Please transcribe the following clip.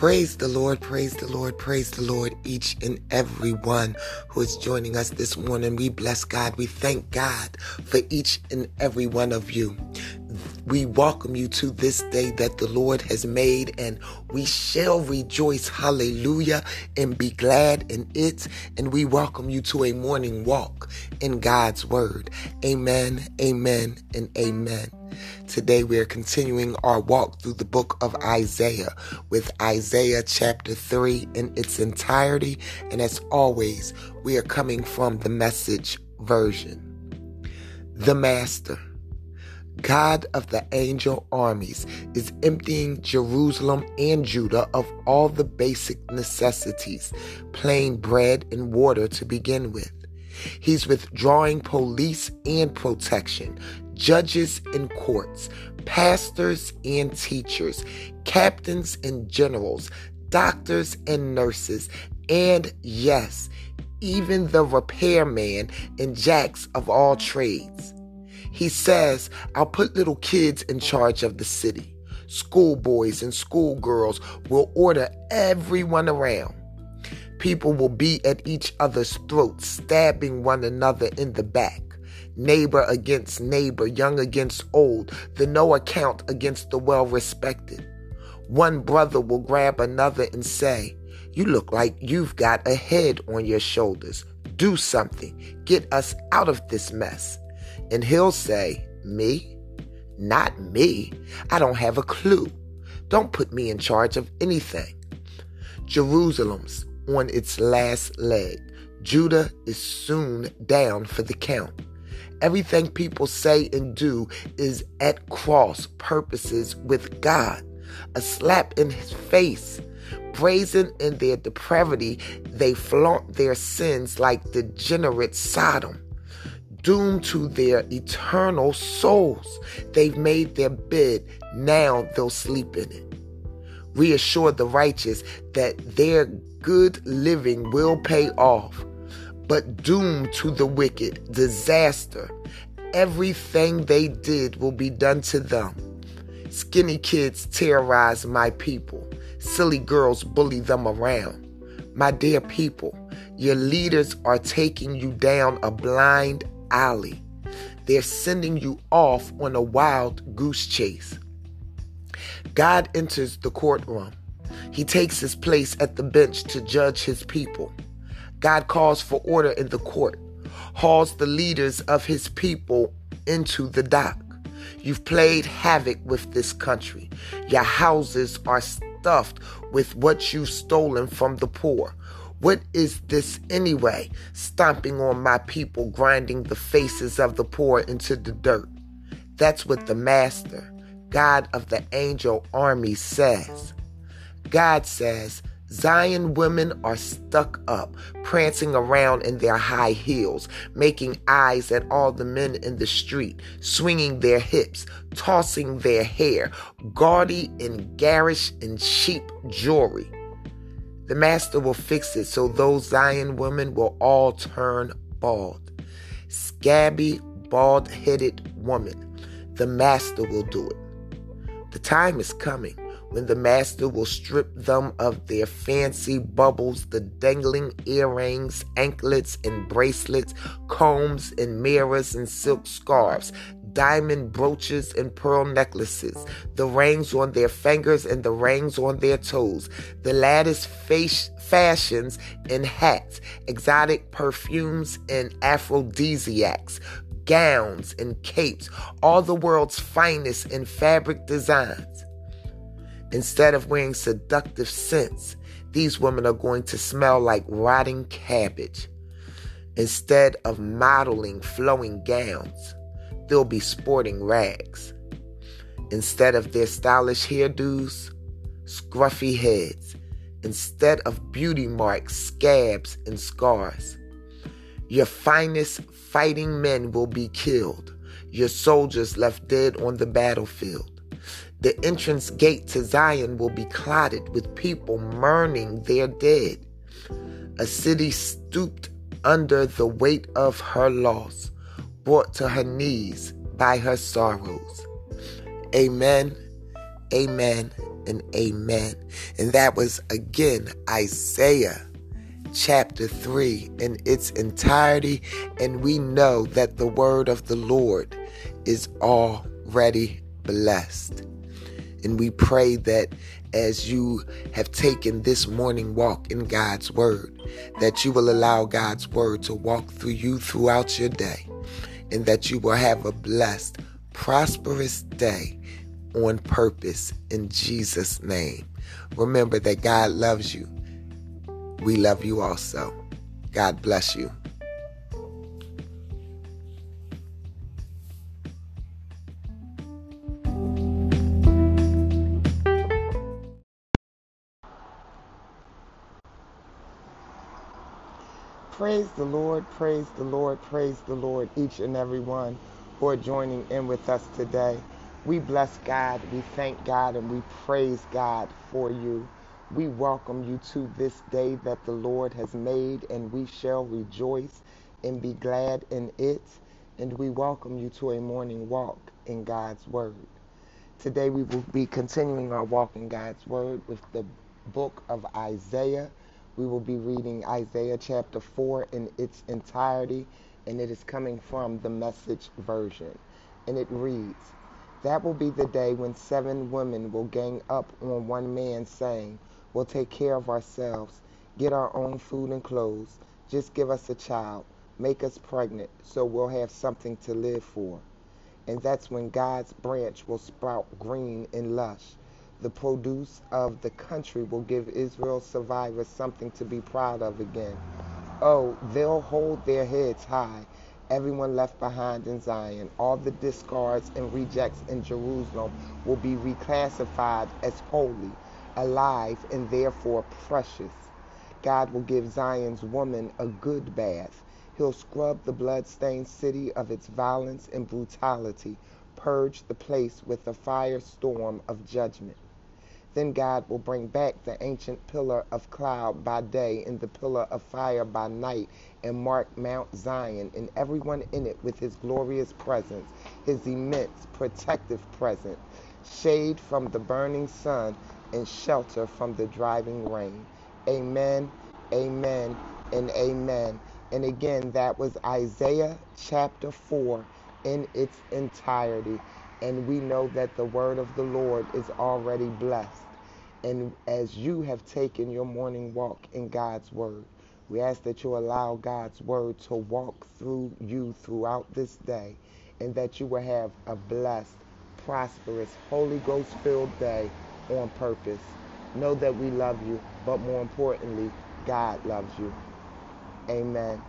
Praise the Lord, praise the Lord, praise the Lord, each and every one who is joining us this morning. We bless God. We thank God for each and every one of you. We welcome you to this day that the Lord has made, and we shall rejoice, hallelujah, and be glad in it. And we welcome you to a morning walk in God's word. Amen, amen, and amen. Today we are continuing our walk through the book of Isaiah with Isaiah chapter 3 in its entirety. And as always, we are coming from the Message version. The Master, God of the angel armies, is emptying Jerusalem and Judah of all the basic necessities, plain bread and water to begin with. He's withdrawing police and protection, judges and courts, pastors and teachers, captains and generals, doctors and nurses, and yes, even the repairman and jacks of all trades. He says, I'll put little kids in charge of the city. Schoolboys and schoolgirls will order everyone around. People will be at each other's throats, stabbing one another in the back. Neighbor against neighbor, young against old, the no account against the well-respected. One brother will grab another and say, you look like you've got a head on your shoulders. Do something. Get us out of this mess. And he'll say, me? Not me. I don't have a clue. Don't put me in charge of anything. Jerusalem's on its last leg. Judah is soon down for the count. Everything people say and do is at cross purposes with God. A slap in his face. Brazen in their depravity, they flaunt their sins like degenerate Sodom. Doomed to their eternal souls. They've made their bed, now they'll sleep in it. Reassure the righteous that their good living will pay off, but doomed to the wicked, disaster. Everything they did will be done to them. Skinny kids terrorize my people. Silly girls bully them around. My dear people, your leaders are taking you down a blind alley. They're sending you off on a wild goose chase. God enters the courtroom. He takes his place at the bench to judge his people. God calls for order in the court, hauls the leaders of his people into the dock. You've played havoc with this country. Your houses are stuffed with what you've stolen from the poor. What is this anyway? Stomping on my people, grinding the faces of the poor into the dirt. That's what the Master, God of the angel army, says. God says, Zion women are stuck up, prancing around in their high heels, making eyes at all the men in the street, swinging their hips, tossing their hair, gaudy and garish and cheap jewelry. The Master will fix it so those Zion women will all turn bald. Scabby, bald-headed woman. The Master will do it. The time is coming when the Master will strip them of their fancy bubbles, the dangling earrings, anklets and bracelets, combs and mirrors and silk scarves, diamond brooches and pearl necklaces, the rings on their fingers and the rings on their toes, the latest fashions and hats, exotic perfumes and aphrodisiacs, gowns and capes, all the world's finest in fabric designs. Instead of wearing seductive scents, these women are going to smell like rotting cabbage. Instead of modeling flowing gowns, they'll be sporting rags. Instead of their stylish hairdos, scruffy heads. Instead of beauty marks, scabs, and scars. Your finest fighting men will be killed. Your soldiers left dead on the battlefield. The entrance gate to Zion will be clotted with people mourning their dead. A city stooped under the weight of her loss, brought to her knees by her sorrows. Amen, amen, and amen. And that was, again, Isaiah chapter 3 in its entirety. And we know that the word of the Lord is already blessed. And we pray that as you have taken this morning walk in God's word, that you will allow God's word to walk through you throughout your day, and that you will have a blessed, prosperous day on purpose, in Jesus' name. Remember that God loves you. We love you also. God bless you. Praise the Lord, praise the Lord, praise the Lord, each and every one who are joining in with us today. We bless God, we thank God, and we praise God for you. We welcome you to this day that the Lord has made, and we shall rejoice and be glad in it. And we welcome you to a morning walk in God's word. Today we will be continuing our walk in God's word with the book of Isaiah. We will be reading Isaiah chapter 4 in its entirety, and it is coming from the Message version. And it reads, "That will be the day when 7 women will gang up on one man, saying, 'We'll take care of ourselves, get our own food and clothes, just give us a child, make us pregnant, so we'll have something to live for.' And that's when God's branch will sprout green and lush. The produce of the country will give Israel's survivors something to be proud of again. Oh, they'll hold their heads high, everyone left behind in Zion. All the discards and rejects in Jerusalem will be reclassified as holy, alive, and therefore precious. God will give Zion's woman a good bath. He'll scrub the blood-stained city of its violence and brutality, purge the place with a firestorm of judgment. Then God will bring back the ancient pillar of cloud by day and the pillar of fire by night, and mark Mount Zion and everyone in it with his glorious presence, his immense protective presence, shade from the burning sun and shelter from the driving rain." Amen, amen, and amen. And again, that was Isaiah chapter 4 in its entirety. And we know that the word of the Lord is already blessed. And as you have taken your morning walk in God's word, we ask that you allow God's word to walk through you throughout this day, and that you will have a blessed, prosperous, Holy Ghost-filled day on purpose. Know that we love you, but more importantly, God loves you. Amen.